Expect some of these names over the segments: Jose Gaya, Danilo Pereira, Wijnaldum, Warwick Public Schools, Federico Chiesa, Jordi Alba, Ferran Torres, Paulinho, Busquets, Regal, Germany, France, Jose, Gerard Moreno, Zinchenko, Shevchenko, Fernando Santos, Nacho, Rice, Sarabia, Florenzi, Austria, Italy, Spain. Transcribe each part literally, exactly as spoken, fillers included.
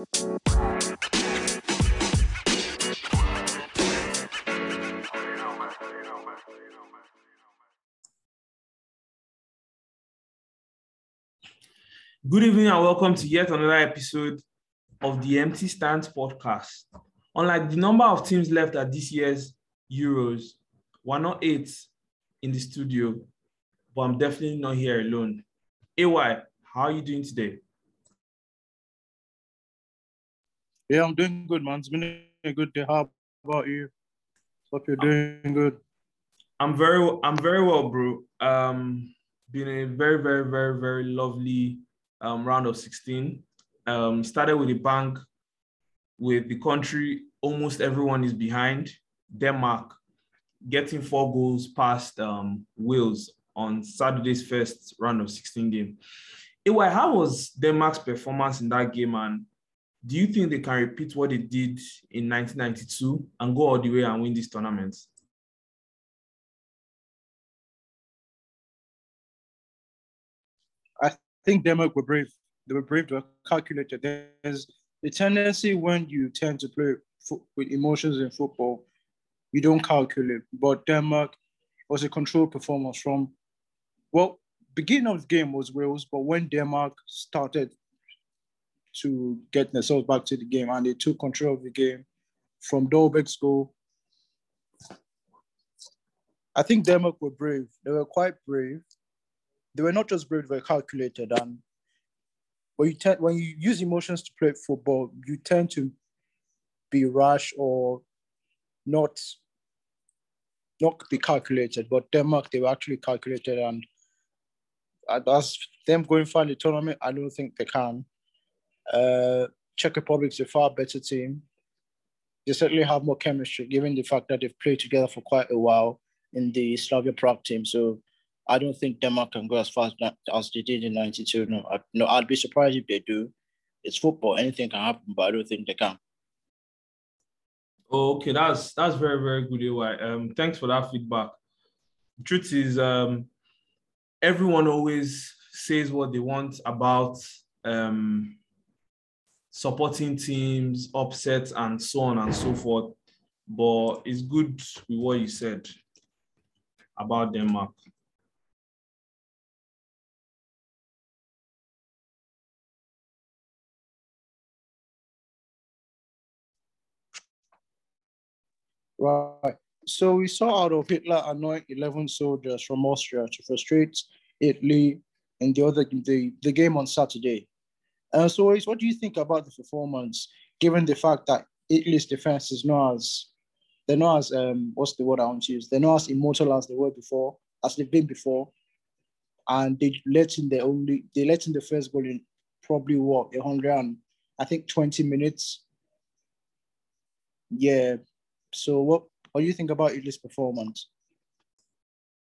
Good evening and welcome to yet another episode of the Empty Stands podcast. Unlike the number of teams left at this year's Euros, we're not eight in the studio, but I'm definitely not here alone. A Y, how are you doing today? Yeah, I'm doing good, man. It's been a good day. How about you? Hope you're doing good. I'm very, I'm very well, bro. Um, been a very, very, very, very lovely um, round of sixteen. Um, started with a bang, with the country almost everyone is behind. Denmark getting four goals past um, Wales on Saturday's first round of sixteen game. Anyway, how was Denmark's performance in that game, and do you think they can repeat what they did in nineteen ninety-two and go all the way and win this tournament? I think Denmark were brave. They were brave, they were calculated. There's the tendency when you tend to play fo- with emotions in football, you don't calculate. But Denmark was a controlled performance from, well, beginning of the game was Wales, but when Denmark started to get themselves back to the game, and they took control of the game from Dolbeck's goal. I think Denmark were brave. They were quite brave. They were not just brave, they were calculated. And when you, te- when you use emotions to play football, you tend to be rash or not, not be calculated. But Denmark, they were actually calculated. And as them going far in the tournament, I don't think they can. Uh, Czech Republic's a far better team. They certainly have more chemistry, given the fact that they've played together for quite a while in the Slavia Prague team. So I don't think Denmark can go as far as they did in ninety-two. No, I, no, I'd be surprised if they do. It's football; anything can happen, but I don't think they can. Okay, that's that's very very good, A Y. Um, thanks for that feedback. The truth is, um, everyone always says what they want about um. supporting teams, upsets, and so on and so forth. But it's good with what you said about Denmark. Right. So we saw out of Hitler anoint eleven soldiers from Austria to frustrate Italy in the other the, the game on Saturday. And so, what do you think about the performance, given the fact that Italy's defense is not as, they're not as, um, what's the word I want to use? They're not as immortal as they were before, as they've been before. And they let in their only, they let in the first goal in probably what, one hundred and I think twenty minutes. Yeah. So, what, what do you think about Italy's performance?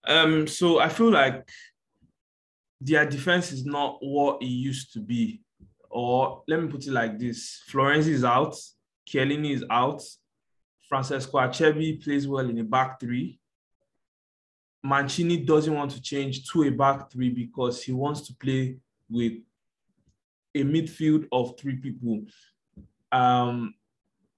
Um. So, I feel like their defense is not what it used to be. Or let me put it like this. Florenzi is out. Chiellini is out. Francesco Acerbi plays well in a back three. Mancini doesn't want to change to a back three because he wants to play with a midfield of three people. Um,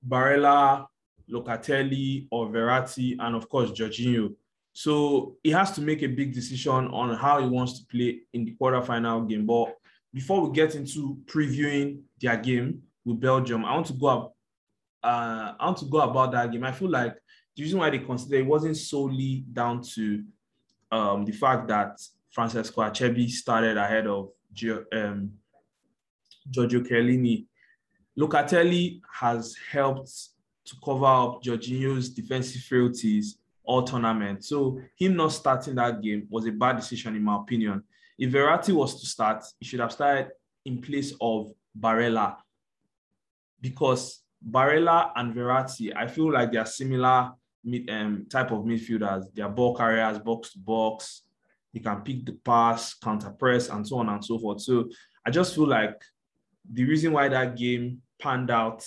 Barella, Locatelli, or Verratti, and of course, Jorginho. So he has to make a big decision on how he wants to play in the quarterfinal game. But before we get into previewing their game with Belgium, I want to go up, uh, I want to go about that game. I feel like the reason why they consider it wasn't solely down to um, the fact that Francesco Acerbi started ahead of Gio, um, Giorgio Chiellini. Locatelli has helped to cover up Jorginho's defensive frailties all tournament. So him not starting that game was a bad decision, in my opinion. If Verratti was to start, he should have started in place of Barella, because Barella and Verratti, I feel like they are similar mid, um, type of midfielders. They are ball carriers, box to box. They can pick the pass, counter press, and so on and so forth. So I just feel like the reason why that game panned out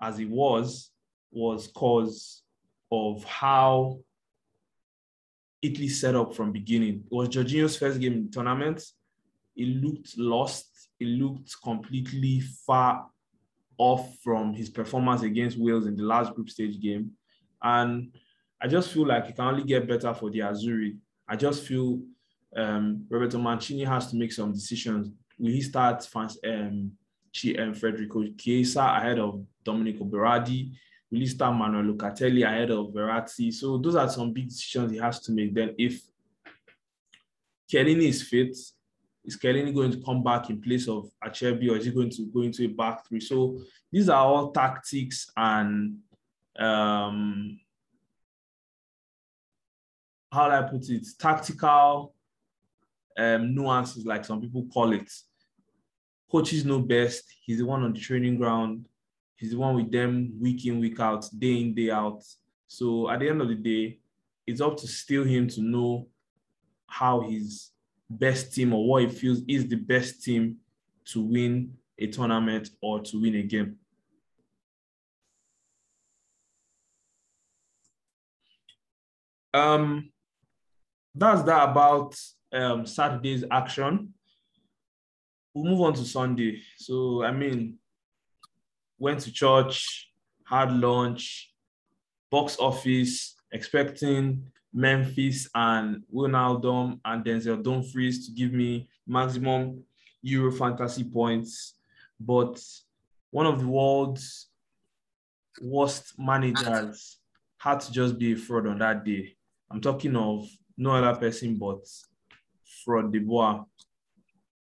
as it was was because of how Italy set up from beginning. It was Jorginho's first game in the tournament. It looked lost. It looked completely far off from his performance against Wales in the last group stage game. And I just feel like it can only get better for the Azzurri. I just feel um, Roberto Mancini has to make some decisions. Will he start France, um, and Federico Chiesa ahead of Domenico Berardi? Will he start Manuel Locatelli ahead of Verratti? So those are some big decisions he has to make. Then if Chiellini is fit, is Chiellini going to come back in place of Acerbi, or is he going to go into a back three? So these are all tactics and um, how do I put it? Tactical um, nuances, like some people call it. Coaches know best. He's the one on the training ground. He's the one with them week in, week out, day in, day out. So at the end of the day, it's up to still him to know how his best team, or what he feels is the best team to win a tournament or to win a game. Um, that's that about um, Saturday's action. We'll move on to Sunday. So, I mean, went to church, had lunch, box office, expecting Memphis and Wijnaldum and Denzel Dumfries to give me maximum Euro fantasy points. But one of the world's worst managers had to just be a fraud on that day. I'm talking of no other person but Frank de Boer.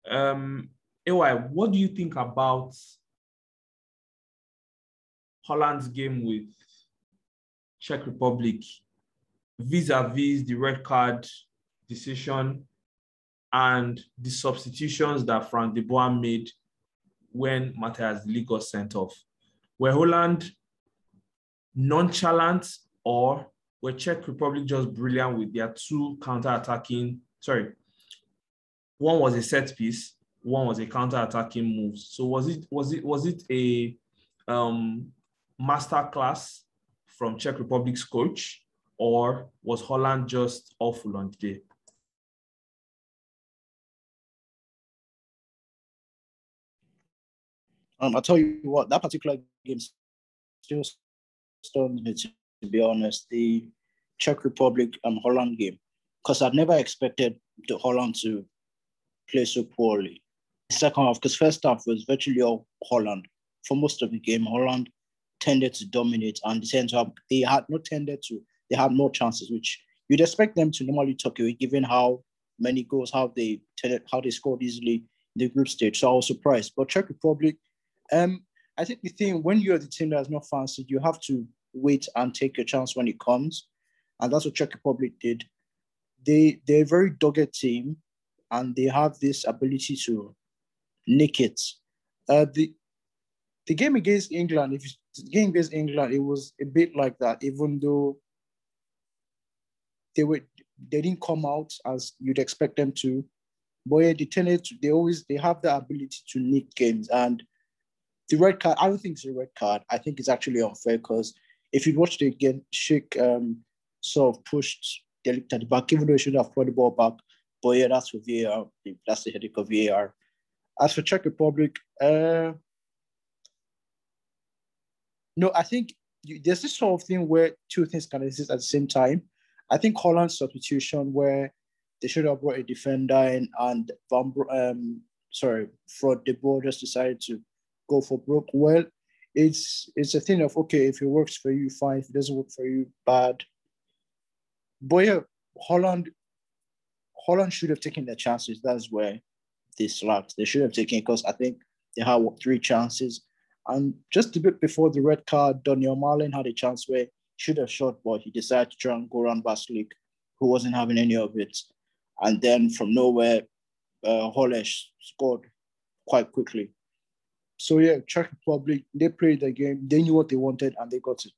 Um, Ewa, what do you think about Holland's game with Czech Republic vis-a-vis the red card decision and the substitutions that Frank de Boer made when Matthias de Ligt got sent off? Were Holland nonchalant, or were Czech Republic just brilliant with their two counter-attacking, sorry, one was a set piece, one was a counter-attacking move. So was it was it was it a um, masterclass from Czech Republic's coach, or was Holland just awful on today? Um, I'll tell you what, that particular game still stunned me, to be honest, the Czech Republic and Holland game, because I've never expected the Holland to play so poorly. Second half, because first half was virtually all Holland. For most of the game, Holland tended to dominate, and the centre half, they had not tended to, they had more chances, which you'd expect them to normally tuck away, given how many goals, how they tended, how they scored easily in the group stage. So I was surprised. But Czech Republic, um, I think the thing, when you're the team that has not fancied, you have to wait and take your chance when it comes. And that's what Czech Republic did. They, they're a very dogged team, and they have this ability to nick it. Uh, the the game against England, if the game against England, it was a bit like that. Even though they were, they didn't come out as you'd expect them to, but yeah, they tended to, they always they have the ability to nick games. And the red card, I don't think it's a red card. I think it's actually unfair, because if you'd watched it again, Schick um, sort of pushed De Ligt at the back, even though he should have put the ball back. But yeah, that's for V A R. That's the headache of V A R. As for Czech Republic, uh, no, I think you, there's this sort of thing where two things can exist at the same time. I think Holland's substitution, where they should have brought a defender in, and Van, um, sorry, Frank de Boer just decided to go for broke. Well, it's it's a thing of, okay, if it works for you, fine. If it doesn't work for you, bad. But yeah, Holland. Holland should have taken their chances. That's where they slacked. They should have taken it, because I think they had what, three chances. And just a bit before the red card, Daniel Marlin had a chance where he should have shot, but he decided to try and go around Pašalić, who wasn't having any of it. And then from nowhere, uh, Holeš scored quite quickly. So yeah, Czech Republic, they played their game. They knew what they wanted, and they got it.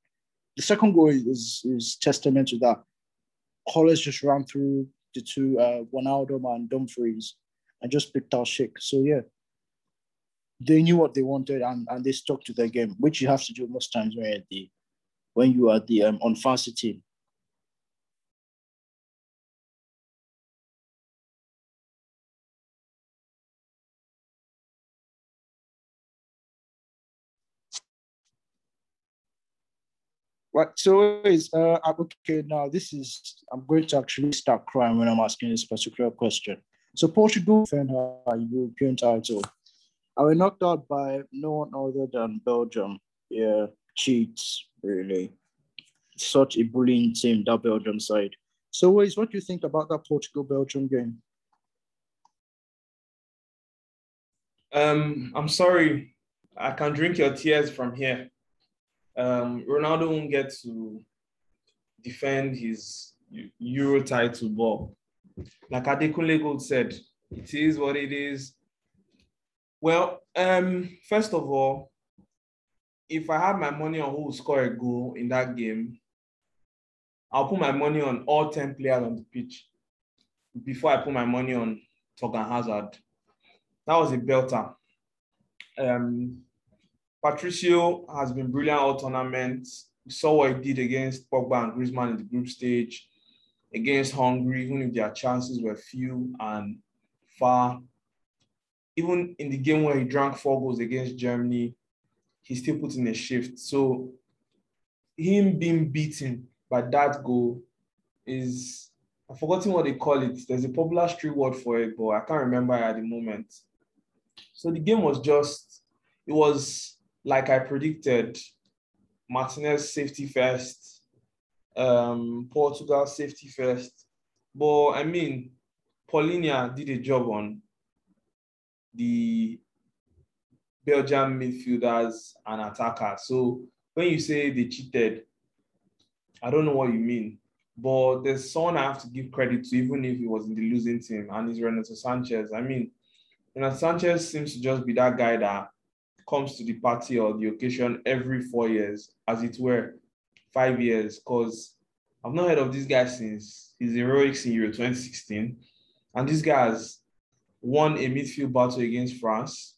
The second goal is, is testament to that. Holeš just ran through the two, uh, Wijnaldum and Dumfries, and just picked out Schick. So yeah, they knew what they wanted, and, and they stuck to their game, which you have to do most times when you're the, when you are the um, unfancy team. What so is uh, okay now? This is I'm going to actually start crying when I'm asking this particular question. So Portugal defend our European title. I was knocked out by no one other than Belgium. Yeah, cheats really. Such a bullying team, that Belgium side. So, Wes, what do you think about that Portugal-Belgium game? Um, I'm sorry, I can drink your tears from here. Um, Ronaldo won't get to defend his Euro title ball. Like Adekunle Gold said, it is what it is. Well, um, first of all, if I have my money on who will score a goal in that game, I'll put my money on all ten players on the pitch before I put my money on Torgan Hazard. That was a belter. Um, Patricio has been brilliant all tournament. We saw what he did against Pogba and Griezmann in the group stage, against Hungary, even if their chances were few and far. Even in the game where he drank four goals against Germany, he still put in a shift. So him being beaten by that goal is, I've forgotten what they call it. There's a popular street word for it, but I can't remember at the moment. So the game was just, it was like I predicted, Martinez safety first, um, Portugal safety first. But I mean, Paulinho did a job on the Belgian midfielders and attackers. So when you say they cheated, I don't know what you mean, but there's someone I have to give credit to, even if he was in the losing team, and it's Renato Sanchez. I mean, Renato Sanchez seems to just be that guy that comes to the party or the occasion every four years, as it were, five years, because I've not heard of this guy since his heroics in Euro twenty sixteen. And this guy has won a midfield battle against France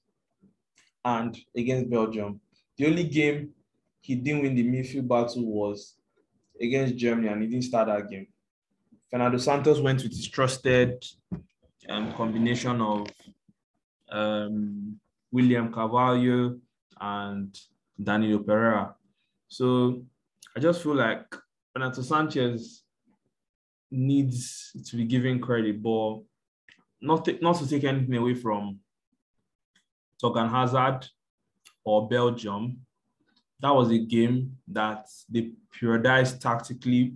and against Belgium. The only game he didn't win the midfield battle was against Germany, and he didn't start that game. Fernando Santos went with his trusted um, combination of um, William Carvalho and Danilo Pereira. So I just feel like Fernando Sanchez needs to be given credit, but not, th- not to take anything away from Torgan Hazard or Belgium. That was a game that they periodized tactically.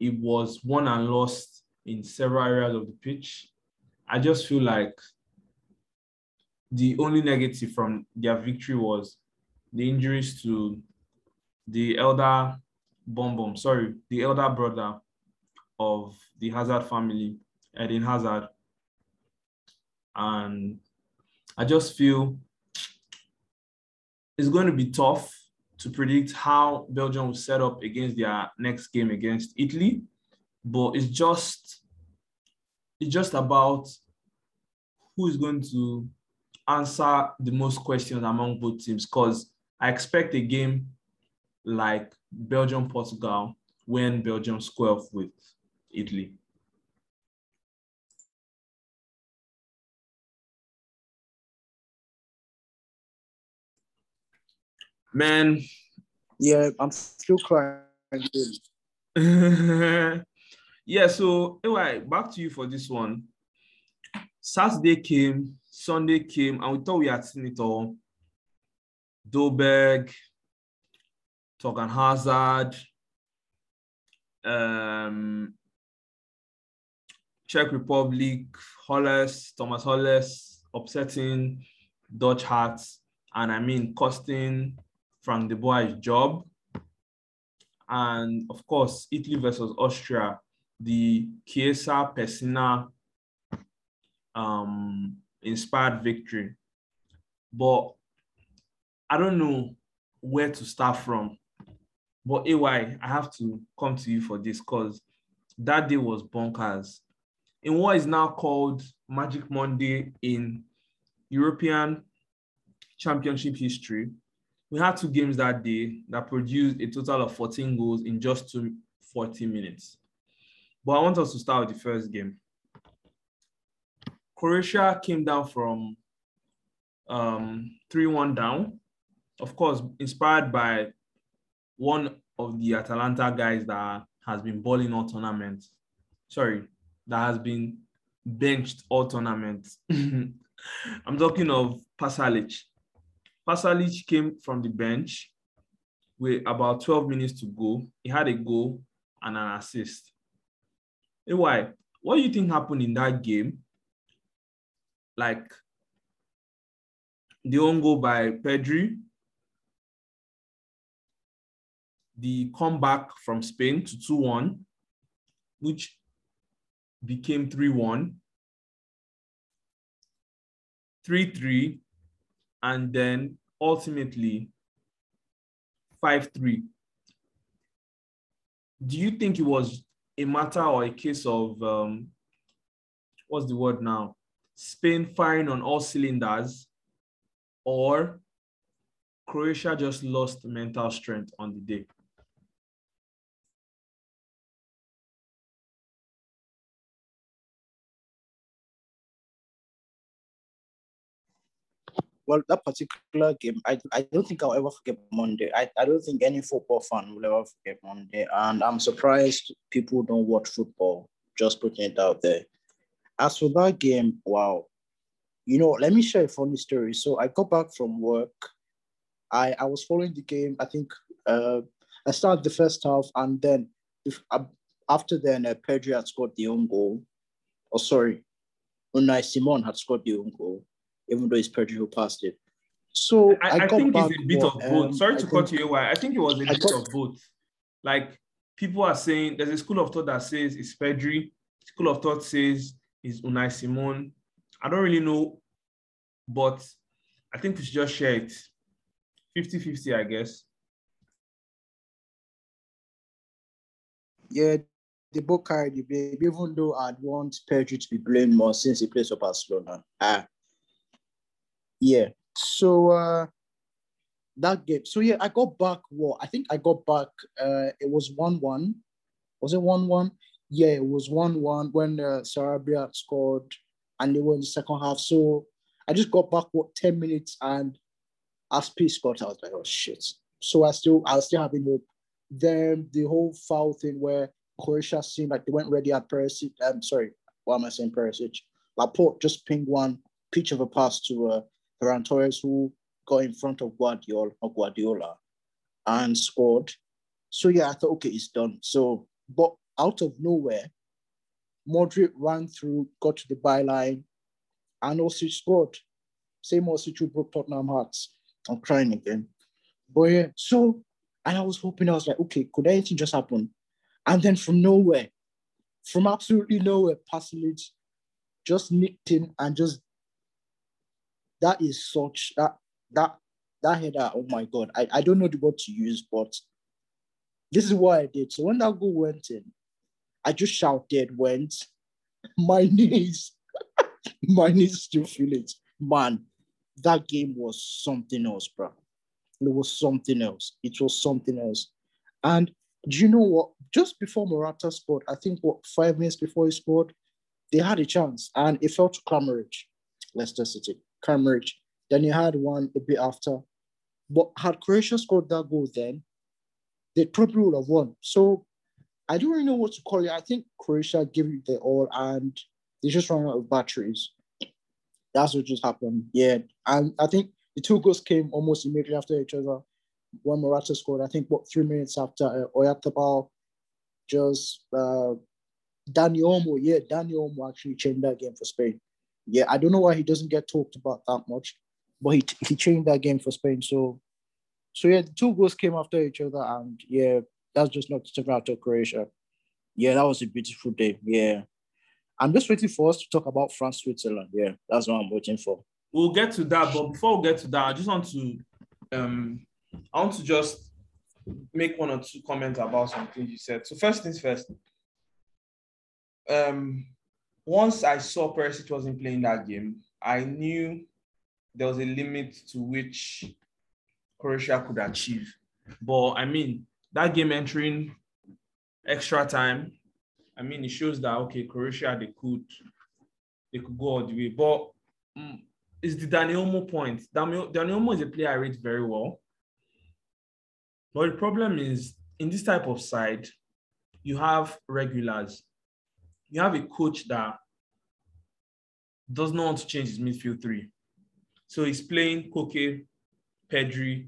It was won and lost in several areas of the pitch. I just feel like the only negative from their victory was the injuries to the elder Bom Bom, sorry, the elder brother of the Hazard family, Eden Hazard. And I just feel it's going to be tough to predict how Belgium will set up against their next game against Italy, but it's just, it's just about who is going to answer the most questions among both teams, because I expect a game like Belgium-Portugal when Belgium square off with Italy. Man, yeah, I'm still crying. Yeah, so anyway, back to you for this one. Saturday came, Sunday came, and we thought we had seen it all. Dolberg, Torgan Hazard, um, Czech Republic, Holles, Tomáš Holles, upsetting Dutch Hearts, and I mean costing Frank de Boer's job. And of course, Italy versus Austria, the Chiesa Pessina um, inspired victory. But I don't know where to start from. But A Y, I have to come to you for this, because that day was bonkers. In what is now called Magic Monday in European Championship history, we had two games that day that produced a total of fourteen goals in just two, forty minutes. But I want us to start with the first game. Croatia came down from um, three one down. Of course, inspired by one of the Atalanta guys that has been balling all tournament. Sorry, that has been benched all tournament. I'm talking of Pašalić. Pašalić came from the bench with about twelve minutes to go. He had a goal and an assist. Anyway, what do you think happened in that game? Like, the own goal by Pedri, the comeback from Spain to two one, which became three one, three three, and then ultimately five three. Do you think it was a matter or a case of, um, what's the word now? Spain firing on all cylinders, or Croatia just lost mental strength on the day? Well, that particular game, I, I don't think I'll ever forget Monday. I, I don't think any football fan will ever forget Monday. And I'm surprised people don't watch football, just putting it out there. As for that game, wow. You know, let me share a funny story. So I got back from work. I, I was following the game. I think uh, I started the first half, and then if, uh, after then, uh, Pedri had scored the own goal. Oh, sorry. Unai Simon had scored the own goal, even though it's Pedri who passed it. So I, I, I think it's a bit of both. Um, Sorry to I cut think, you away. I think it was a I bit got, of both. Like, people are saying, there's a school of thought that says it's Pedri. School of thought says it's Unai Simon. I don't really know, but I think we should just share it. fifty fifty, I guess. Yeah, the book carried the baby, even though I'd want Pedri to be blamed more since he plays for Barcelona. Ah. Yeah, so uh, that game. So, yeah, I got back. Well, I think I got back. Uh, it was one one. Was it one one? Yeah, it was one one when uh, Sarabia had scored and they were in the second half. So, I just got back, what, ten minutes, and A S P scored. I was like, oh, shit. So, I still, I was still having hope. Then the whole foul thing where Croatia seemed like they weren't ready at Perisic. I'm sorry, why am I saying Perisic? Laporte just pinged one pitch of a pass to Uh, Ferran Torres, who got in front of Guardiola, or Guardiola and scored. So, yeah, I thought, okay, it's done. So, but out of nowhere, Modric ran through, got to the byline, and Osic scored. Same Osic who broke Tottenham Hearts. I'm crying again. But, yeah, so, and I was hoping, I was like, okay, could anything just happen? And then from nowhere, from absolutely nowhere, Pašalić just nicked in and just That is such, that, that, that header, oh my God. I, I don't know the word to use, but this is what I did. So when that goal went in, I just shouted, went, my knees, my knees still feel it. Man, that game was something else, bro. It was something else. It was something else. And do you know what? Just before Morata scored, I think, what, five minutes before he scored, they had a chance, and it fell to Clamoridge, Leicester City. Cambridge. Then he had one a bit after. But had Croatia scored that goal then, they probably would have won. So I don't really know what to call it. I think Croatia gave it their all and they just ran out of batteries. That's what just happened. Yeah. And I think the two goals came almost immediately after each other. When Morata scored, I think, what, three minutes after, uh, Oyatabal just, uh, Dani Olmo, yeah, Dani Olmo actually changed that game for Spain. Yeah, I don't know why he doesn't get talked about that much, but he he changed that game for Spain. So, so yeah, the two goals came after each other, and yeah, that's just not different after Croatia. Yeah, that was a beautiful day. Yeah, I'm just waiting for us to talk about France, Switzerland. Yeah, that's what I'm waiting for. We'll get to that, but before we get to that, I just want to, um, I want to just make one or two comments about something you said. So first things first. Um. Once I saw Perisic wasn't playing that game, I knew there was a limit to which Croatia could achieve. But, I mean, that game entering extra time, I mean, it shows that, okay, Croatia, they could they could go all the way. But um, it's the Dani Olmo point. Dani Olmo is a player I rate very well. But the problem is in this type of side, you have regulars. You have a coach that does not want to change his midfield three. So he's playing Koke, Pedri,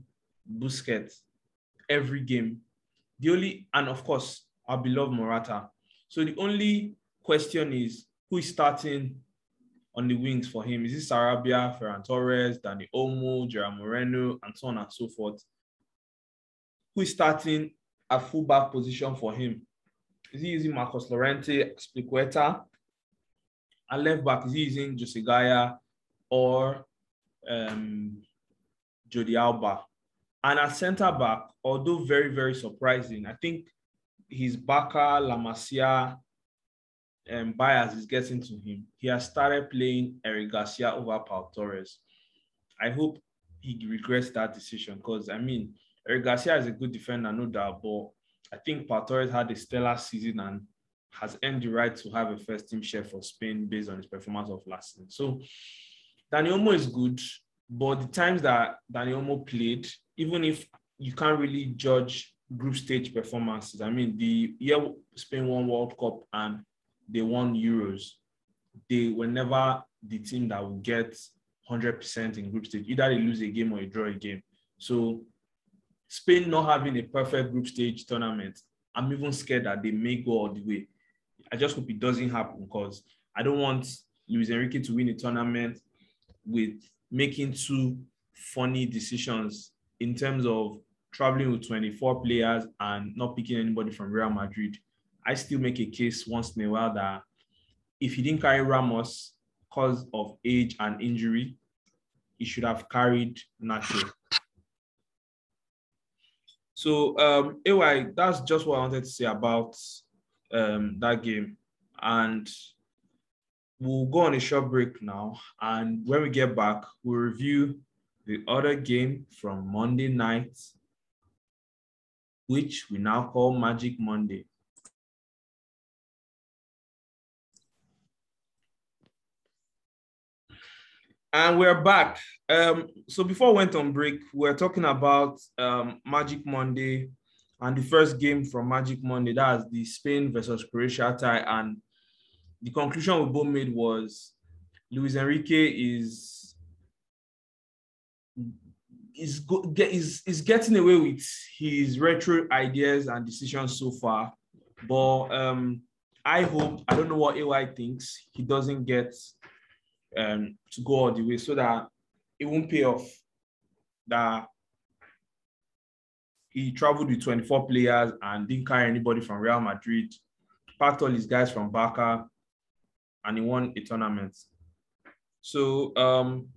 Busquets every game. The only, and of course, our beloved Morata. So the only question is, who is starting on the wings for him? Is it Sarabia, Ferran Torres, Dani Olmo, Gerard Moreno, and so on and so forth? Who is starting a fullback position for him? Is he using Marcos Llorente, Azpilicueta? And left back, is he using Jose Gaya or um, Jordi Alba? And at center back, although very, very surprising, I think his Barca, La Masia, and bias is getting to him. He has started playing Eric Garcia over Pau Torres. I hope he regrets that decision because, I mean, Eric Garcia is a good defender, no doubt, but I think Pau Torres had a stellar season and has earned the right to have a first-team share for Spain based on his performance of last season. So Dani Olmo is good, but the times that Dani Olmo played, even if you can't really judge group stage performances, I mean, the year Spain won World Cup and they won Euros, they were never the team that would get one hundred percent in group stage. Either they lose a game or they draw a game. So Spain not having a perfect group stage tournament, I'm even scared that they may go all the way. I just hope it doesn't happen because I don't want Luis Enrique to win a tournament with making two funny decisions in terms of traveling with twenty-four players and not picking anybody from Real Madrid. I still make a case once in a while that if he didn't carry Ramos because of age and injury, he should have carried Nacho. So, um, anyway, that's just what I wanted to say about um, that game. And we'll go on a short break now. And when we get back, we'll review the other game from Monday night, which we now call Magic Monday. And we're back. Um, so before we went on break, we were talking about um, Magic Monday and the first game from Magic Monday, that is the Spain versus Croatia tie. And the conclusion we both made was Luis Enrique is, is, go, is, is getting away with his retro ideas and decisions so far. But um, I hope, I don't know what A Y thinks, he doesn't get... Um, to go all the way so that it won't pay off that he traveled with twenty-four players and didn't carry anybody from Real Madrid, packed all his guys from Barca, and he won a tournament. So um,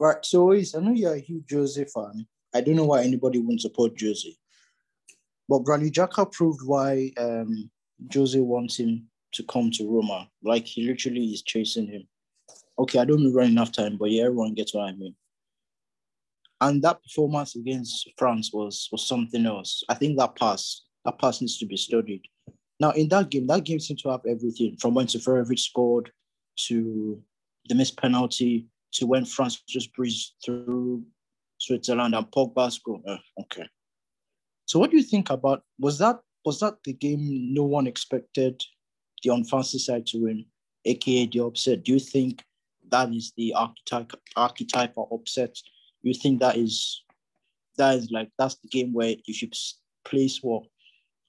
Right, so I know you're a huge Jose fan. I don't know why anybody wouldn't support Jose. But Granit Xhaka proved why um, Jose wants him to come to Roma. Like, he literally is chasing him. Okay, I don't know running enough time, but yeah, everyone gets what I mean. And that performance against France was, was something else. I think that pass, that pass needs to be studied. Now, in that game, that game seemed to have everything, from when Seferovic scored to the missed penalty, to when France just breezed through Switzerland and Pogba scored. Uh, okay. So what do you think about, was that was that the game no one expected the unfancy side to win, aka the upset? Do you think that is the archetype archetypal upset? Do you think that is that is like that's the game where if you place well,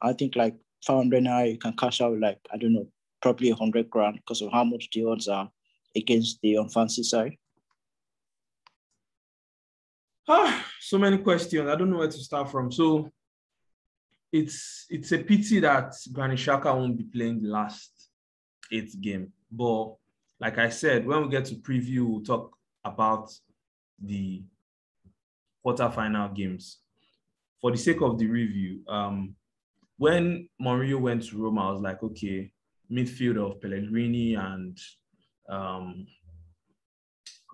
I think like five hundred naira you can cash out like, I don't know, probably one hundred grand because of how much the odds are against the unfancy side? Ah, so many questions. I don't know where to start from. So it's it's a pity that Granit Xhaka won't be playing the last eight game. But like I said, when we get to preview, we'll talk about the quarterfinal games. For the sake of the review, um, when Mourinho went to Roma, I was like, okay, midfield of Pellegrini and um,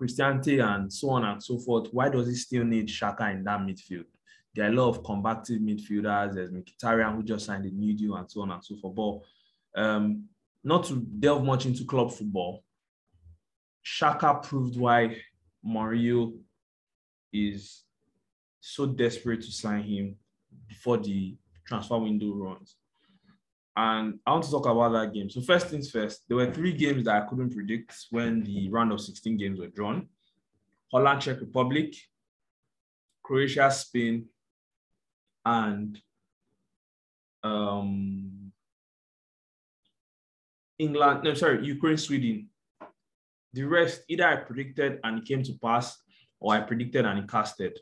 Cristante and so on and so forth, why does he still need Xhaka in that midfield? There are a lot of combative midfielders. There's Mkhitaryan, who just signed a new deal, and so on and so forth. But um, not to delve much into club football, Xhaka proved why Mourinho is so desperate to sign him before the transfer window runs. And I want to talk about that game. So first things first, there were three games that I couldn't predict when the round of sixteen games were drawn. Holland, Czech Republic, Croatia, Spain, and um, England, no, sorry, Ukraine, Sweden. The rest, either I predicted and it came to pass, or I predicted and it casted.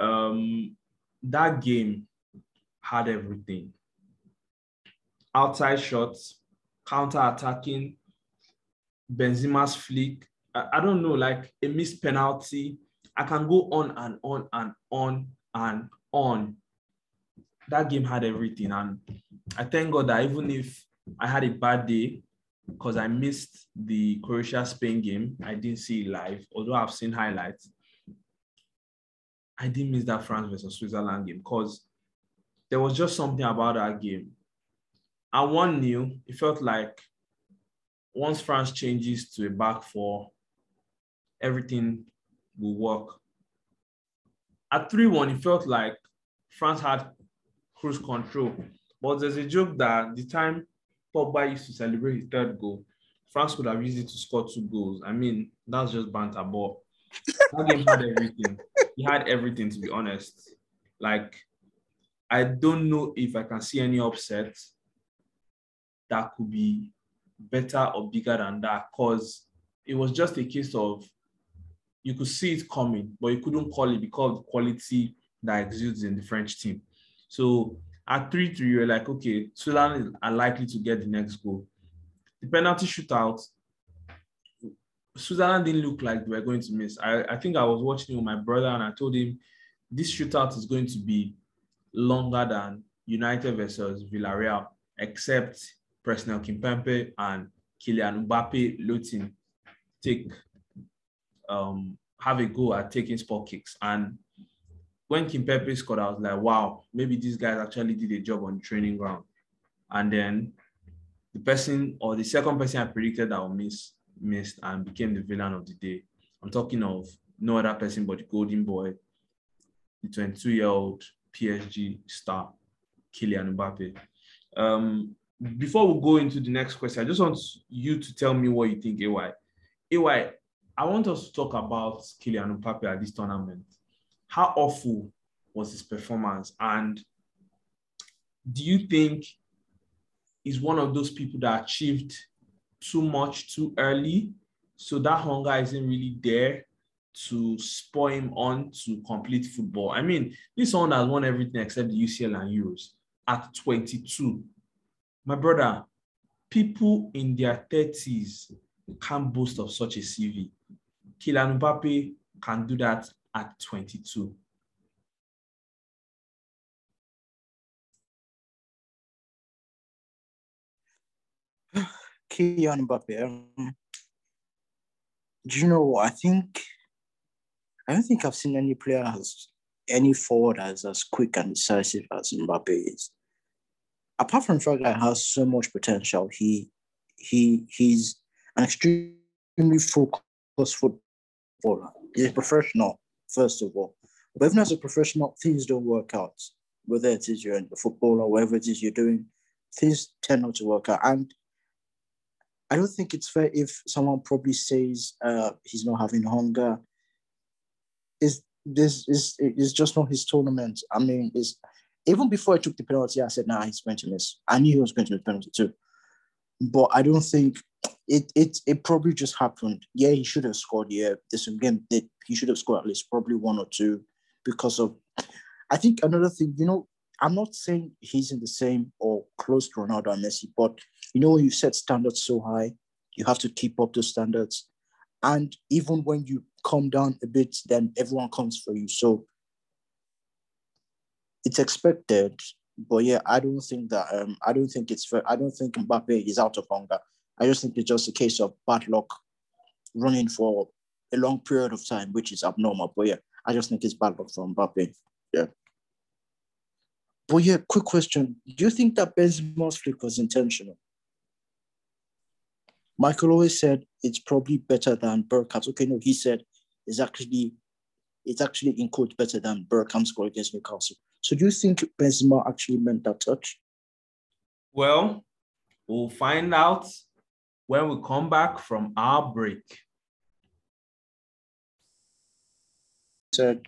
Um, that game had everything. Outside shots, counter-attacking, Benzema's flick. I, I don't know, like a missed penalty. I can go on and on and on and on. That game had everything. And I thank God that even if I had a bad day because I missed the Croatia-Spain game, I didn't see it live, although I've seen highlights. I didn't miss that France versus Switzerland game because there was just something about that game. And one knew, it felt like once France changes to a back four, everything will work. At three one, it felt like France had cruise control. But there's a joke that the time Pogba used to celebrate his third goal, France would have used it to score two goals. I mean, that's just banter ball. That game had everything. He had everything, to be honest. Like, I don't know if I can see any upset that could be better or bigger than that, because it was just a case of you could see it coming, but you couldn't call it because of the quality that exists in the French team. So at three three, you're like, okay, Switzerland are likely to get the next goal. The penalty shootout, Switzerland didn't look like they were going to miss. I, I think I was watching with my brother and I told him, this shootout is going to be longer than United versus Villarreal, except Presnel Kimpembe and Kylian Mbappe Lutin take um, have a go at taking spot kicks. And when Kimpembe scored, I was like, wow, maybe these guys actually did a job on the training ground. And then the person or the second person I predicted that would miss missed and became the villain of the day. I'm talking of no other person but the golden boy, the twenty-two-year-old P S G star, Kylian Mbappe. Um, Before we go into the next question, I just want you to tell me what you think, A Y. A Y, I want us to talk about Kylian Mbappe at this tournament. How awful was his performance? And do you think he's one of those people that achieved too much too early? So that hunger isn't really there to spur him on to complete football. I mean, this one has won everything except the U C L and Euros at twenty-two. My brother, people in their thirties can't boast of such a C V. Kylian Mbappe can do that at twenty-two. Kylian Mbappe, um, do you know what? I think, I don't think I've seen any player, as, any forward as, as quick and decisive as Mbappe is. Apart from the fact that he has so much potential, he he he's an extremely focused footballer. He's a professional, first of all. But even as a professional, things don't work out. Whether it is you're in the football or whatever it is you're doing, things tend not to work out. And I don't think it's fair if someone probably says uh, he's not having hunger. It's, this is it's just not his tournament. I mean, it's... Even before I took the penalty, I said, nah, he's going to miss. I knew he was going to miss penalty too. But I don't think it it it probably just happened. Yeah, he should have scored. Yeah, there's some game that he should have scored at least probably one or two because of... I think another thing, you know, I'm not saying he's in the same or close to Ronaldo and Messi, but you know, when you set standards so high, you have to keep up those standards. And even when you come down a bit, then everyone comes for you. So it's expected, but yeah, I don't think that, um, I don't think it's fair. I don't think Mbappe is out of hunger. I just think it's just a case of bad luck running for a long period of time, which is abnormal. But yeah, I just think it's bad luck for Mbappe. Yeah. But yeah, quick question. Do you think that Benzema's flick was intentional? Michael always said it's probably better than Bergkamp's. Okay, no, he said it's actually, it's actually in quotes better than Bergkamp's goal against Newcastle. So do you think Benzema actually meant that touch? Well, we'll find out when we come back from our break. Said.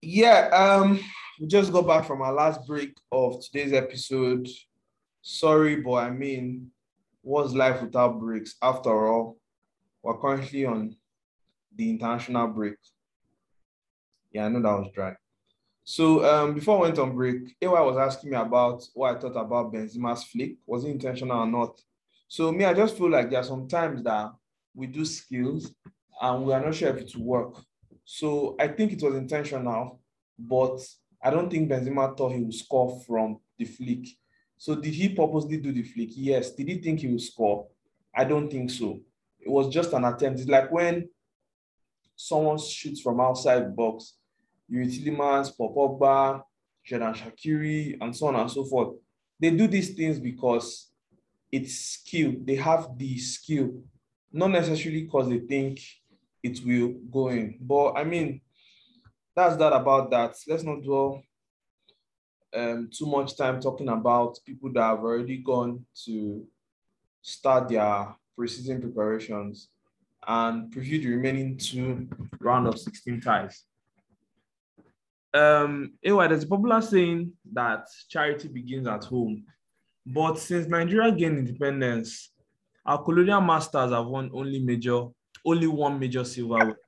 Yeah, um, we just got back from our last break of today's episode. Sorry, but I mean, what's life without breaks? After all, we're currently on the international break. Yeah, I know that was dry. So um, before I went on break, A Y was asking me about what I thought about Benzema's flick. Was it intentional or not? So me, I just feel like there are some times that we do skills and we are not sure if it will work. So I think it was intentional, but I don't think Benzema thought he would score from the flick. So did he purposely do the flick? Yes. Did he think he would score? I don't think so. It was just an attempt. It's like when someone shoots from outside the box, Yuri Tillemans, Pogba, Jordan Shakiri, and so on and so forth. They do these things because it's skill. They have the skill, not necessarily because they think it will go in. But I mean, that's that about that. Let's not dwell um, too much time talking about people that have already gone to start their preseason preparations and preview the remaining two round of sixteen ties. Um, anyway, there's a popular saying that charity begins at home. But since Nigeria gained independence, our colonial masters have won only major, only one major silverware.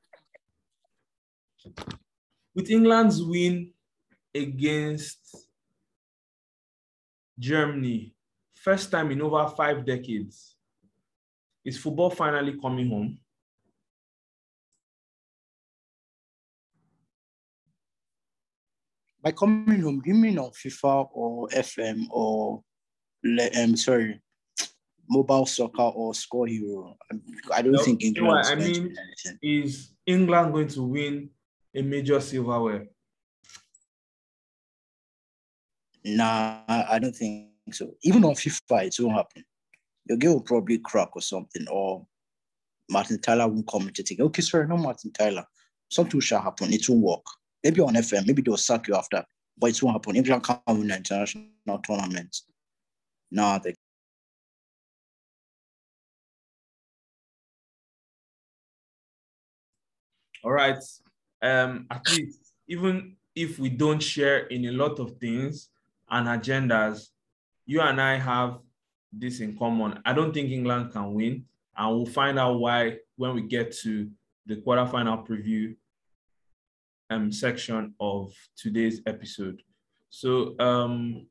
With England's win against Germany, first time in over five decades, is football finally coming home? By coming home, do you mean on FIFA or F M or, um, sorry, mobile soccer or Score Hero? I don't no, think England. I mean, is England going to win a major silverware? Nah, I don't think so. Even on FIFA, it won't happen. Your game will probably crack or something, or Martin Tyler won't come to take. Okay, sorry, no Martin Tyler. Something shall happen. It won't work. Maybe on F M, maybe they'll sack you after, but it won't happen. England can't win an international tournament. Nah, they. All right. Um, at least, even if we don't share in a lot of things and agendas, you and I have this in common. I don't think England can win, and we'll find out why when we get to the quarterfinal preview um, section of today's episode. So, um,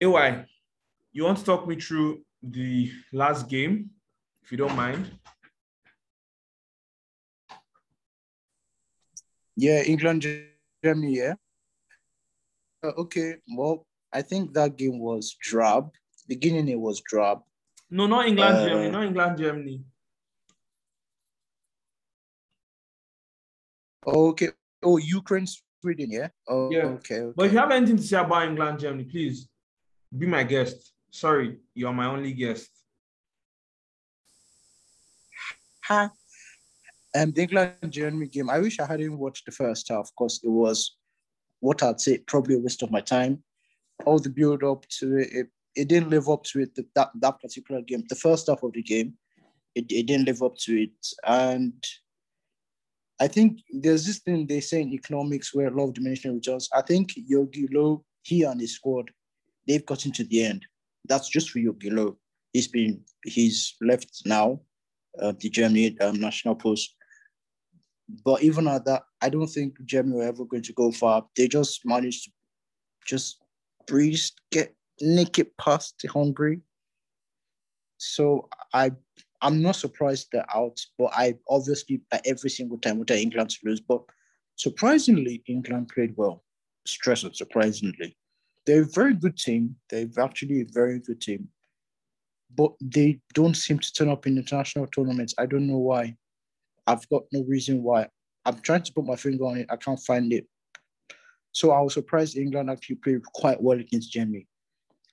A Y, you want to talk me through the last game, if you don't mind? Yeah, England, Germany, yeah. Uh, okay, well, I think that game was drab. Beginning, it was drab. No, not England, uh, Germany, not England, Germany. Okay. Oh, Ukraine, Sweden, yeah? Oh, yeah. Okay, okay. But if you have anything to say about England, Germany, please be my guest. Sorry, you're my only guest. Ha. Um, the England-Germany game, I wish I hadn't watched the first half because it was what I'd say probably a waste of my time. All the build-up to it, it, it didn't live up to it, the, that, that particular game. The first half of the game, it, it didn't live up to it. And I think there's this thing they say in economics where law of diminishing returns. I think Yogi Low, he and his squad, they've gotten to the end. That's just for Yogi Low. He's been, he's left now, uh, the Germany um, national post. But even at that, I don't think Germany were ever going to go far. They just managed to just breeze, get naked past Hungary. So I, I'm not surprised they're out, but I obviously, every single time, wanted England to lose. But surprisingly, England played well. Stressful, surprisingly. they're a very good team. They're actually a very good team. But they don't seem to turn up in international tournaments. I don't know why. I've got no reason why. I'm trying to put my finger on it. I can't find it. So I was surprised England actually played quite well against Germany.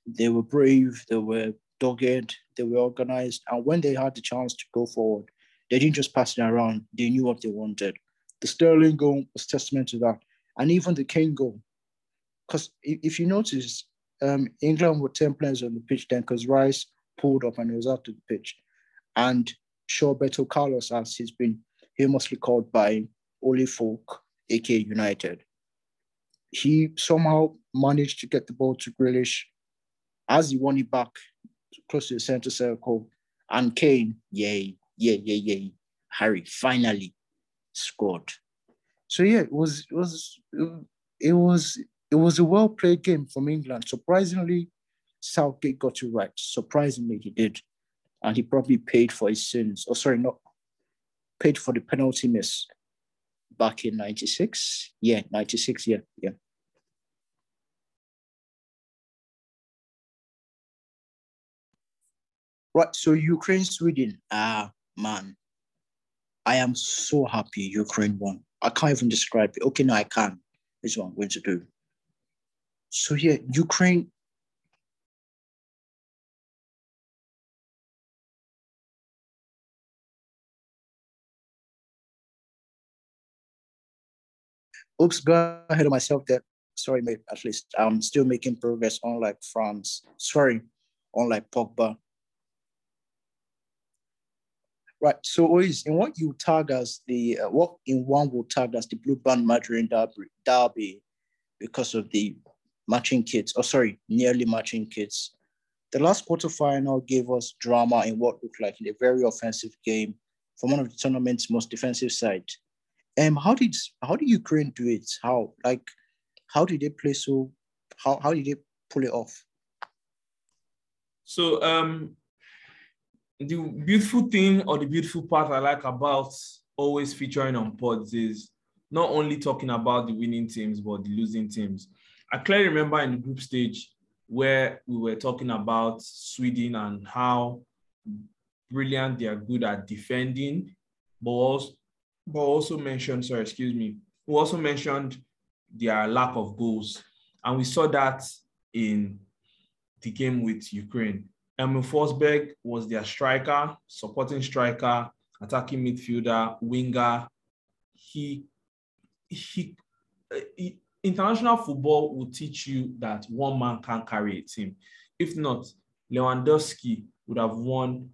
They were brave. They were dogged. They were organized. And when they had the chance to go forward, they didn't just pass it around. They knew what they wanted. The Sterling goal was testament to that. And even the Kane goal. Because if you notice, um, England were ten players on the pitch then because Rice pulled up and he was out of the pitch. And sure, Beto Carlos, as he's been famously called by Ole Folk, aka United, he somehow managed to get the ball to Grealish as he won it back close to the centre circle. And Kane, yay, yay, yay, yay, Harry finally scored. So yeah, it was it was it was it was a well played game from England. Surprisingly, Southgate got it right. Surprisingly, he did. And he probably paid for his sins. Oh, sorry, not paid for the penalty miss back in ninety-six. Yeah, ninety-six, yeah, yeah. Right, so Ukraine, Sweden. Ah, man. I am so happy Ukraine won. I can't even describe it. Okay, no, I can. This is what I'm going to do. So, yeah, Ukraine. Oops, got ahead of myself there. Sorry, mate. At least I'm still making progress, unlike France. Sorry, unlike Pogba. Right. So, Ois, in what you tag as the uh, what in one will tag as the blue band Madrid derby, derby, because of the matching kits. Oh, sorry, nearly matching kits. The last quarterfinal gave us drama in what looked like a very offensive game from one of the tournament's most defensive sides. Um, how did how did Ukraine do it? How like how did they play so? How how did they pull it off? So um, the beautiful thing or the beautiful part I like about always featuring on pods is not only talking about the winning teams but the losing teams. I clearly remember in the group stage where we were talking about Sweden and how brilliant they are good at defending, but also. But also mentioned, sorry, excuse me, we also mentioned their lack of goals. And we saw that in the game with Ukraine. Emil Forsberg was their striker, supporting striker, attacking midfielder, winger. He, he, he international football will teach you that one man can carry a team. If not, Lewandowski would have won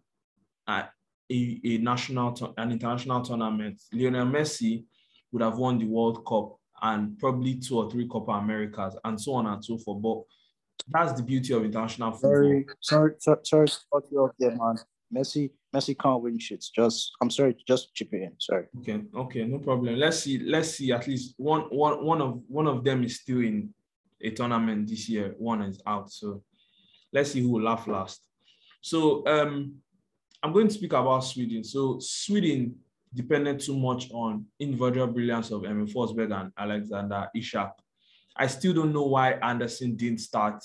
at A, a national, an international tournament. Lionel Messi would have won the World Cup and probably two or three Copa Americas and so on and so forth. But that's the beauty of international football. Sorry, sorry, sorry to cut you off there, man. Messi, Messi can't win shit. Just, I'm sorry, just chip it in. Sorry. Okay, okay, no problem. Let's see, let's see. At least one, one, one of one of them is still in a tournament this year. One is out. So let's see who will laugh last. So um. I'm going to speak about Sweden. So Sweden depended too much on individual brilliance of Emil Forsberg and Alexander Isak. I still don't know why Anderson didn't start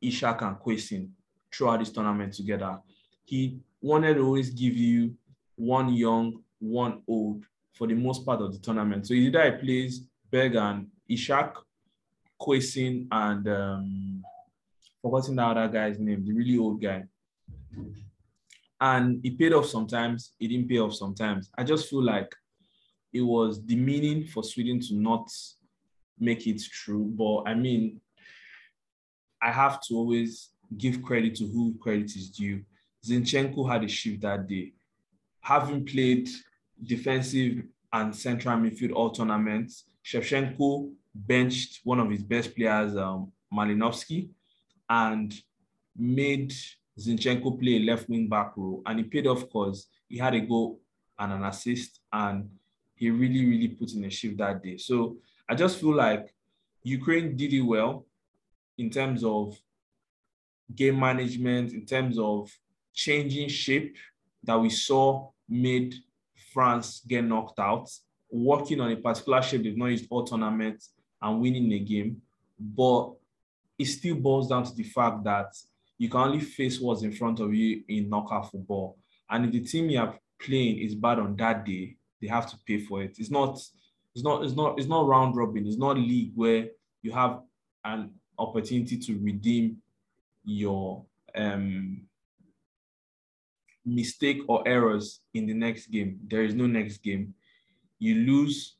Isak and Kwesi throughout this tournament together. He wanted to always give you one young, one old for the most part of the tournament. So either I plays Berg and Isak, Kwesi and um, forgotten the other guy's name, the really old guy. And it paid off sometimes, it didn't pay off sometimes. I just feel like it was demeaning for Sweden to not make it through. But I mean, I have to always give credit to who credit is due. Zinchenko had a shift that day. Having played defensive and central midfield all tournaments, Shevchenko benched one of his best players, um, Malinovsky, and made Zinchenko played a left wing back role, and he paid off because he had a goal and an assist, and he really, really put in a shift that day. So I just feel like Ukraine did it well in terms of game management, in terms of changing shape that we saw made France get knocked out, working on a particular shape they've not used all tournaments and winning the game. But it still boils down to the fact that you can only face what's in front of you in knockout football. And if the team you are playing is bad on that day, they have to pay for it. It's not, it's not, it's not, it's not round robin. It's not league where you have an opportunity to redeem your um, mistake or errors in the next game. There is no next game. You lose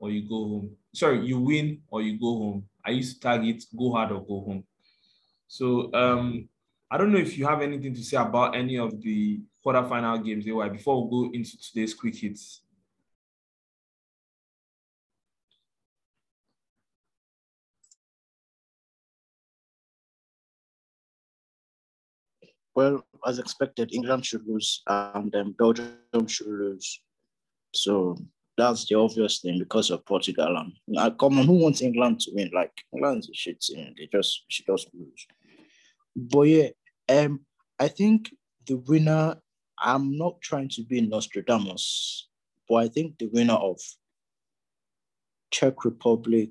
or you go home. Sorry, you win or you go home. I used to target go hard or go home. So um, I don't know if you have anything to say about any of the quarterfinal games they were before we go into today's quick hits. Well, as expected, England should lose and um, Belgium should lose. So that's the obvious thing because of Portugal. And now, come on, who wants England to win? Like, England's a shit team. They just she just lose. But yeah, um, I think the winner. I'm not trying to be Nostradamus, but I think the winner of Czech Republic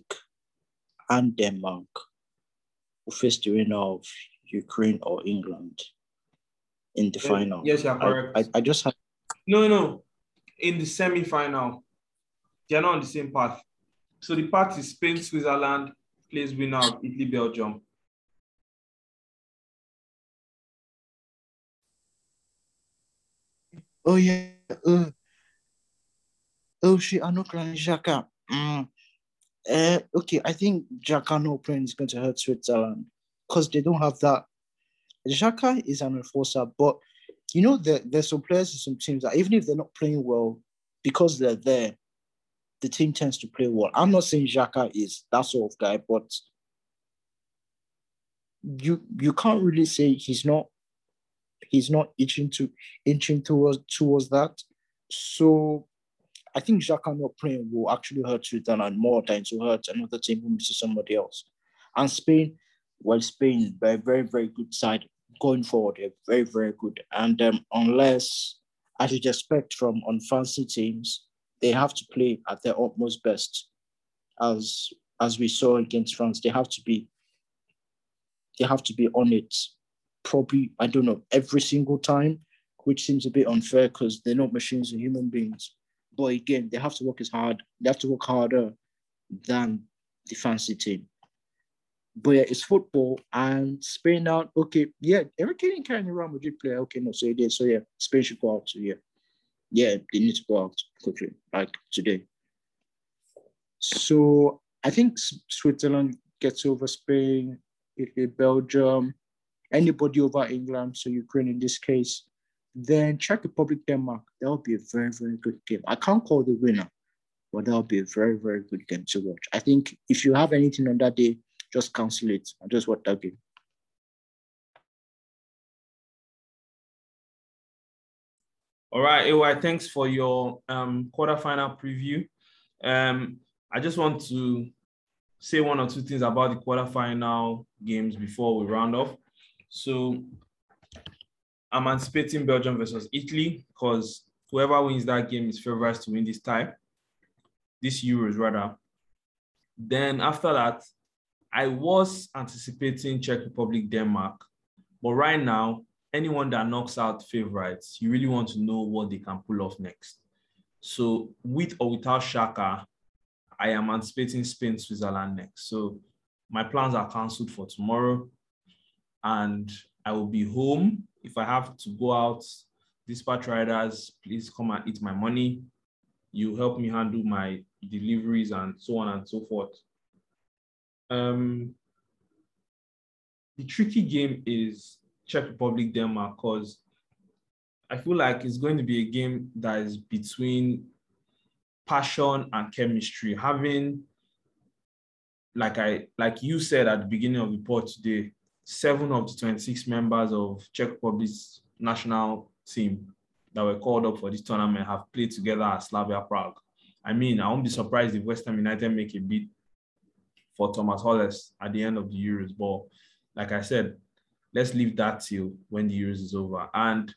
and Denmark will face the winner of Ukraine or England in the yes, final. Yes, you are correct. I, I, I just have no, no. In the semi-final, they are not on the same path. So the path is Spain, Switzerland, plays winner of Italy, Belgium. Oh yeah. Uh, oh shit! I know Granit Xhaka. Mm. Uh, okay, I think Xhaka no playing is going to hurt Switzerland because they don't have that. Xhaka is an enforcer, but you know there, there's some players in some teams that even if they're not playing well, because they're there, the team tends to play well. I'm not saying Xhaka is that sort of guy, but you you can't really say he's not he's not itching to inching towards towards that. So I think Xhaka not playing will actually hurt Switzerland more than to hurt another team who misses somebody else. And Spain, well, Spain they're a very, very good side. Going forward, they're very, very good. And um, unless, as you'd expect from unfancy teams, they have to play at their utmost best. As as we saw against France, they have to be they have to be on it probably, I don't know, every single time, which seems a bit unfair because they're not machines, they're human beings. But again, they have to work as hard, they have to work harder than the fancy team. But yeah, it's football and Spain out. Okay, yeah, Eric Kane carrying around Madrid player. Okay, no, so it is. So yeah, Spain should go out. So yeah, yeah, they need to go out quickly, like today. So I think Switzerland gets over Spain, Italy, Belgium, anybody over England. So Ukraine in this case. Then Czech Republic, Denmark. That'll be a very, very good game. I can't call the winner, but that'll be a very, very good game to watch. I think if you have anything on that day, just cancel it and just watch that game. All right, A Y, thanks for your um, quarterfinal preview. Um, I just want to say one or two things about the quarterfinal games before we round off. So I'm anticipating Belgium versus Italy because whoever wins that game is favorites to win this tie, this Euros rather. Then after that, I was anticipating Czech Republic, Denmark, but right now, anyone that knocks out favorites, you really want to know what they can pull off next. So with or without Xhaka, I am anticipating Spain, Switzerland next. So my plans are cancelled for tomorrow and I will be home. If I have to go out, Dispatch Riders, please come and eat my money. You help me handle my deliveries and so on and so forth. Um, the tricky game is Czech Republic, Denmark, because I feel like it's going to be a game that is between passion and chemistry. Having, like I, like you said at the beginning of the pod today, seven of the twenty-six members of Czech Republic's national team that were called up for this tournament have played together at Slavia Prague. I mean, I won't be surprised if West Ham United make a bid for Tomáš Holeš at the end of the Euros. But like I said, let's leave that till when the Euros is over. And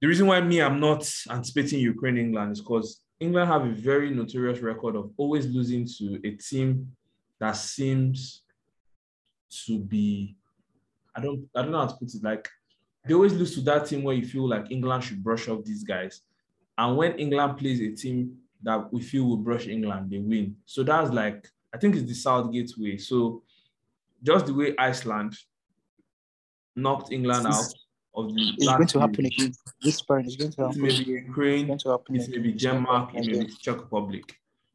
the reason why me, I'm not anticipating Ukraine, England is because England have a very notorious record of always losing to a team that seems to be, I don't, I don't know how to put it, like, they always lose to that team where you feel like England should brush off these guys. And when England plays a team that we feel will brush England, they win. So that's like, I think it's the Southgate way. So just the way Iceland knocked England out of the It's going to happen again. This part is going to happen. It may be Ukraine, it's it may be Denmark, it may be Czech Republic.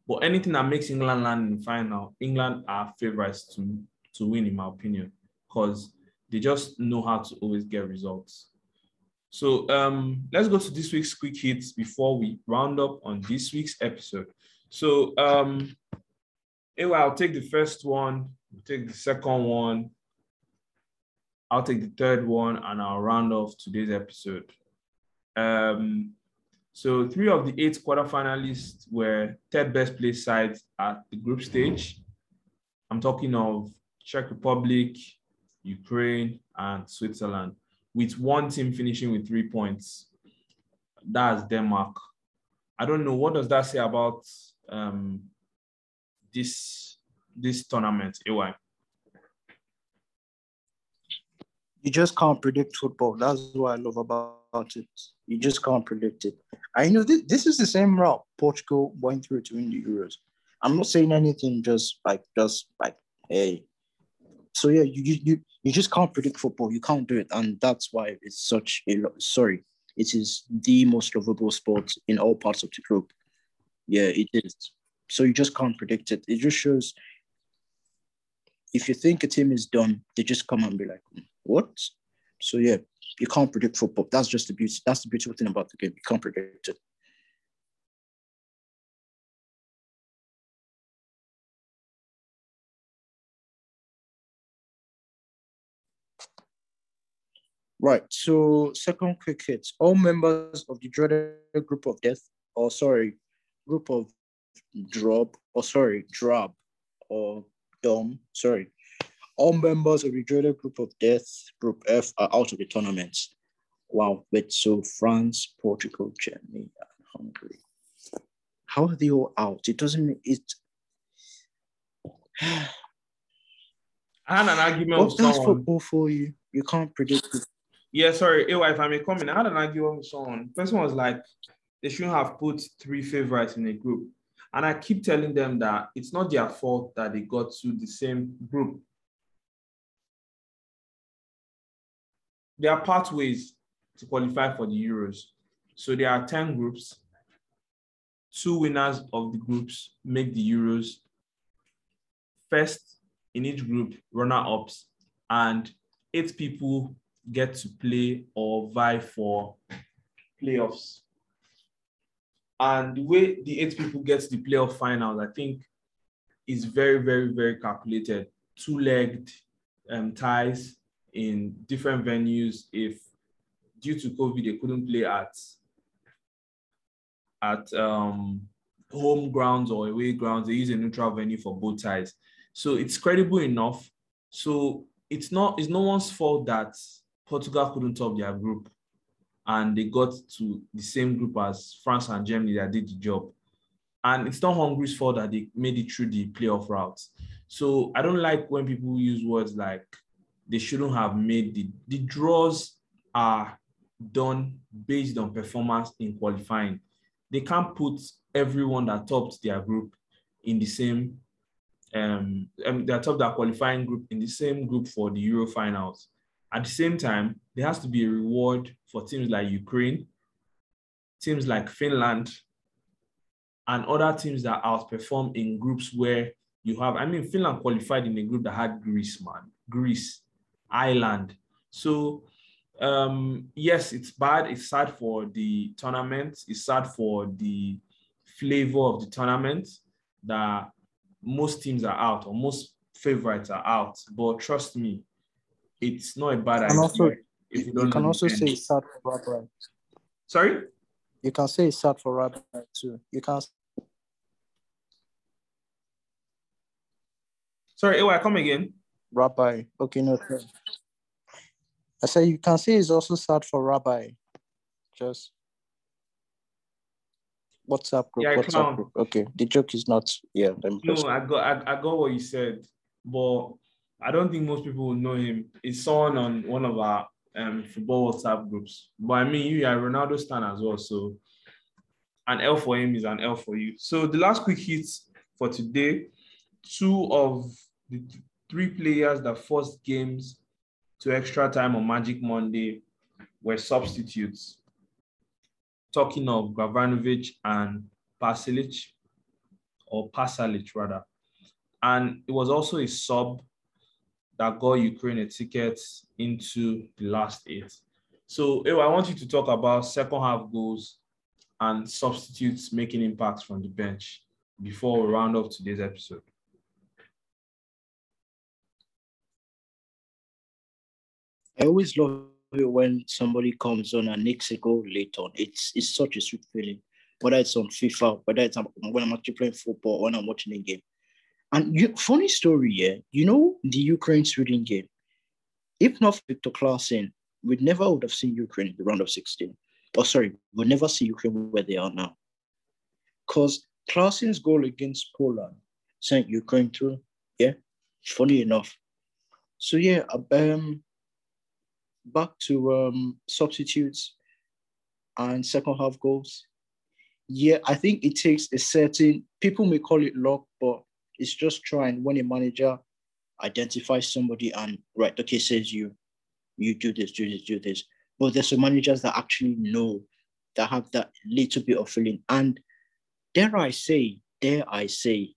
But anything that makes England land in the final, England are favorites to, to win, in my opinion, because they just know how to always get results. So um, let's go to this week's quick hits before we round up on this week's episode. So um, anyway, I'll take the first one, I'll take the second one, I'll take the third one, and I'll round off today's episode. Um, so three of the eight quarterfinalists were third best placed sides at the group stage. I'm talking of Czech Republic, Ukraine, and Switzerland, with one team finishing with three points. That's Denmark. I don't know, what does that say about um, this, this tournament, A Y? You just can't predict football. That's what I love about it. You just can't predict it. I know this, this is the same route Portugal went through to win the Euros. I'm not saying anything, just like, just like, hey. So yeah, you you you just can't predict football. You can't do it, and that's why it's such a sorry. It is the most lovable sport in all parts of the globe. Yeah, it is. So you just can't predict it. It just shows. If you think a team is done, they just come and be like, "What?" So yeah, you can't predict football. That's just the beauty. That's the beautiful thing about the game. You can't predict it. Right, so second quick hit. All members of the dreaded group of death, or sorry, group of drop, or sorry, drab, or dumb, sorry. All members of the dreaded group of death, group F, are out of the tournament. Wow, wait, so France, Portugal, Germany, and Hungary. How are they all out? It doesn't, it... I had an argument with someone. That's football for you. You can't predict it. Yeah, sorry, A Y, if I may come in, I had an argument with someone. First one was like, they shouldn't have put three favorites in a group. And I keep telling them that it's not their fault that they got to the same group. There are pathways to qualify for the Euros. So there are ten groups. Two winners of the groups make the Euros. First in each group, runner-ups, and eight people get to play or vie for playoffs. And the way the eight people get to the playoff finals, I think, is very, very, very calculated. Two-legged um, ties in different venues. If due to COVID, they couldn't play at, at um, home grounds or away grounds, they use a neutral venue for both ties. So it's credible enough. So It's not, it's no one's fault that Portugal couldn't top their group and they got to the same group as France and Germany that did the job. And it's not Hungary's fault that they made it through the playoff routes. So I don't like when people use words like they shouldn't have made the, the draws are done based on performance in qualifying. They can't put everyone that topped their group in the same Um, and they're top that qualifying group in the same group for the Euro finals. At the same time, there has to be a reward for teams like Ukraine, teams like Finland, and other teams that outperform in groups where you have, I mean, Finland qualified in a group that had Greece, man, Greece, Ireland. So um, yes, it's bad. It's sad for the tournament. It's sad for the flavor of the tournament that most teams are out, or most favorites are out. But trust me, it's not a bad idea. Also, if you, don't you can also say it's sad for Rabbi. Sorry? You can say it's sad for Rabbi too. You can. Sorry, I come again. Rabbi. Okay, no. Sir. I say you can say it's also sad for Rabbi. Just. WhatsApp group, yeah, WhatsApp group. Okay, the joke is not, yeah. No, I got, I, I got what you said, but I don't think most people will know him. It's someone on one of our um, football WhatsApp groups. But I mean, you are a Ronaldo stan as well. So an L for him is an L for you. So the last quick hits for today, two of the th- three players that forced games to extra time on Magic Monday were substitutes. Talking of Gravanovic and Pašalić, or Pašalić rather. And it was also a sub that got Ukraine a ticket into the last eight. So Ewa, I want you to talk about second half goals and substitutes making impacts from the bench before we round off today's episode. I always love it when somebody comes on and makes a goal late on. It's it's such a sweet feeling, whether it's on FIFA, whether it's when I'm actually playing football, when I'm watching a game. And you, funny story, yeah, you know, the Ukraine-Sweden game, if not Viktor Claesson, we never would have seen Ukraine in the round of sixteen. Oh, sorry, we'll never see Ukraine where they are now. Because Claesson's goal against Poland sent Ukraine through, yeah, funny enough. So, yeah, um, back to um, substitutes and second-half goals. Yeah, I think it takes a certain, people may call it luck, but it's just trying when a manager identifies somebody and, right, okay, says you, you do this, do this, do this. But there's some managers that actually know, that have that little bit of feeling. And dare I say, dare I say,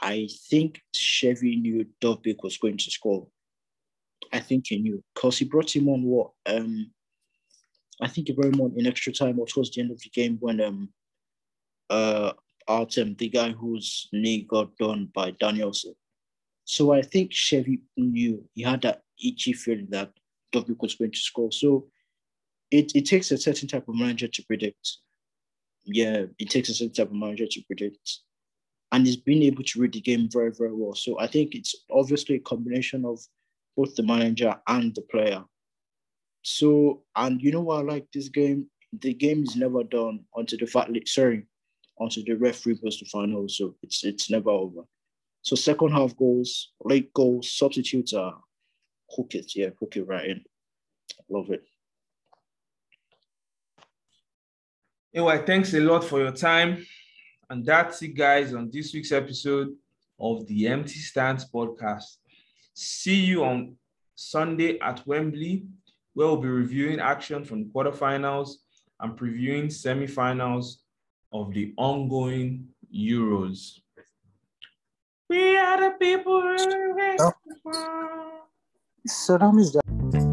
I think Chevy knew Dovbyk was going to score. I think he knew, because he brought him on what? Um, I think he brought him on in extra time or towards the end of the game when um, uh. Artem, the guy whose knee got done by Danielson. So I think Chevy knew, he had that itchy feeling that Dovbyk was going to score. So it, it takes a certain type of manager to predict. Yeah, it takes a certain type of manager to predict. And he's been able to read the game very, very well. So I think it's obviously a combination of both the manager and the player. So, and you know why I like this game? The game is never done until the fact, sorry, until the referee goes to final, so it's it's never over. So second half goals, late goals, substitutes are hook it, yeah, hook it right in. Love it. Anyway, thanks a lot for your time. And that's it, guys, on this week's episode of the Empty Stands podcast. See you on Sunday at Wembley, where we'll be reviewing action from quarterfinals and previewing semifinals of the ongoing Euros. We are the people. Saddam is that.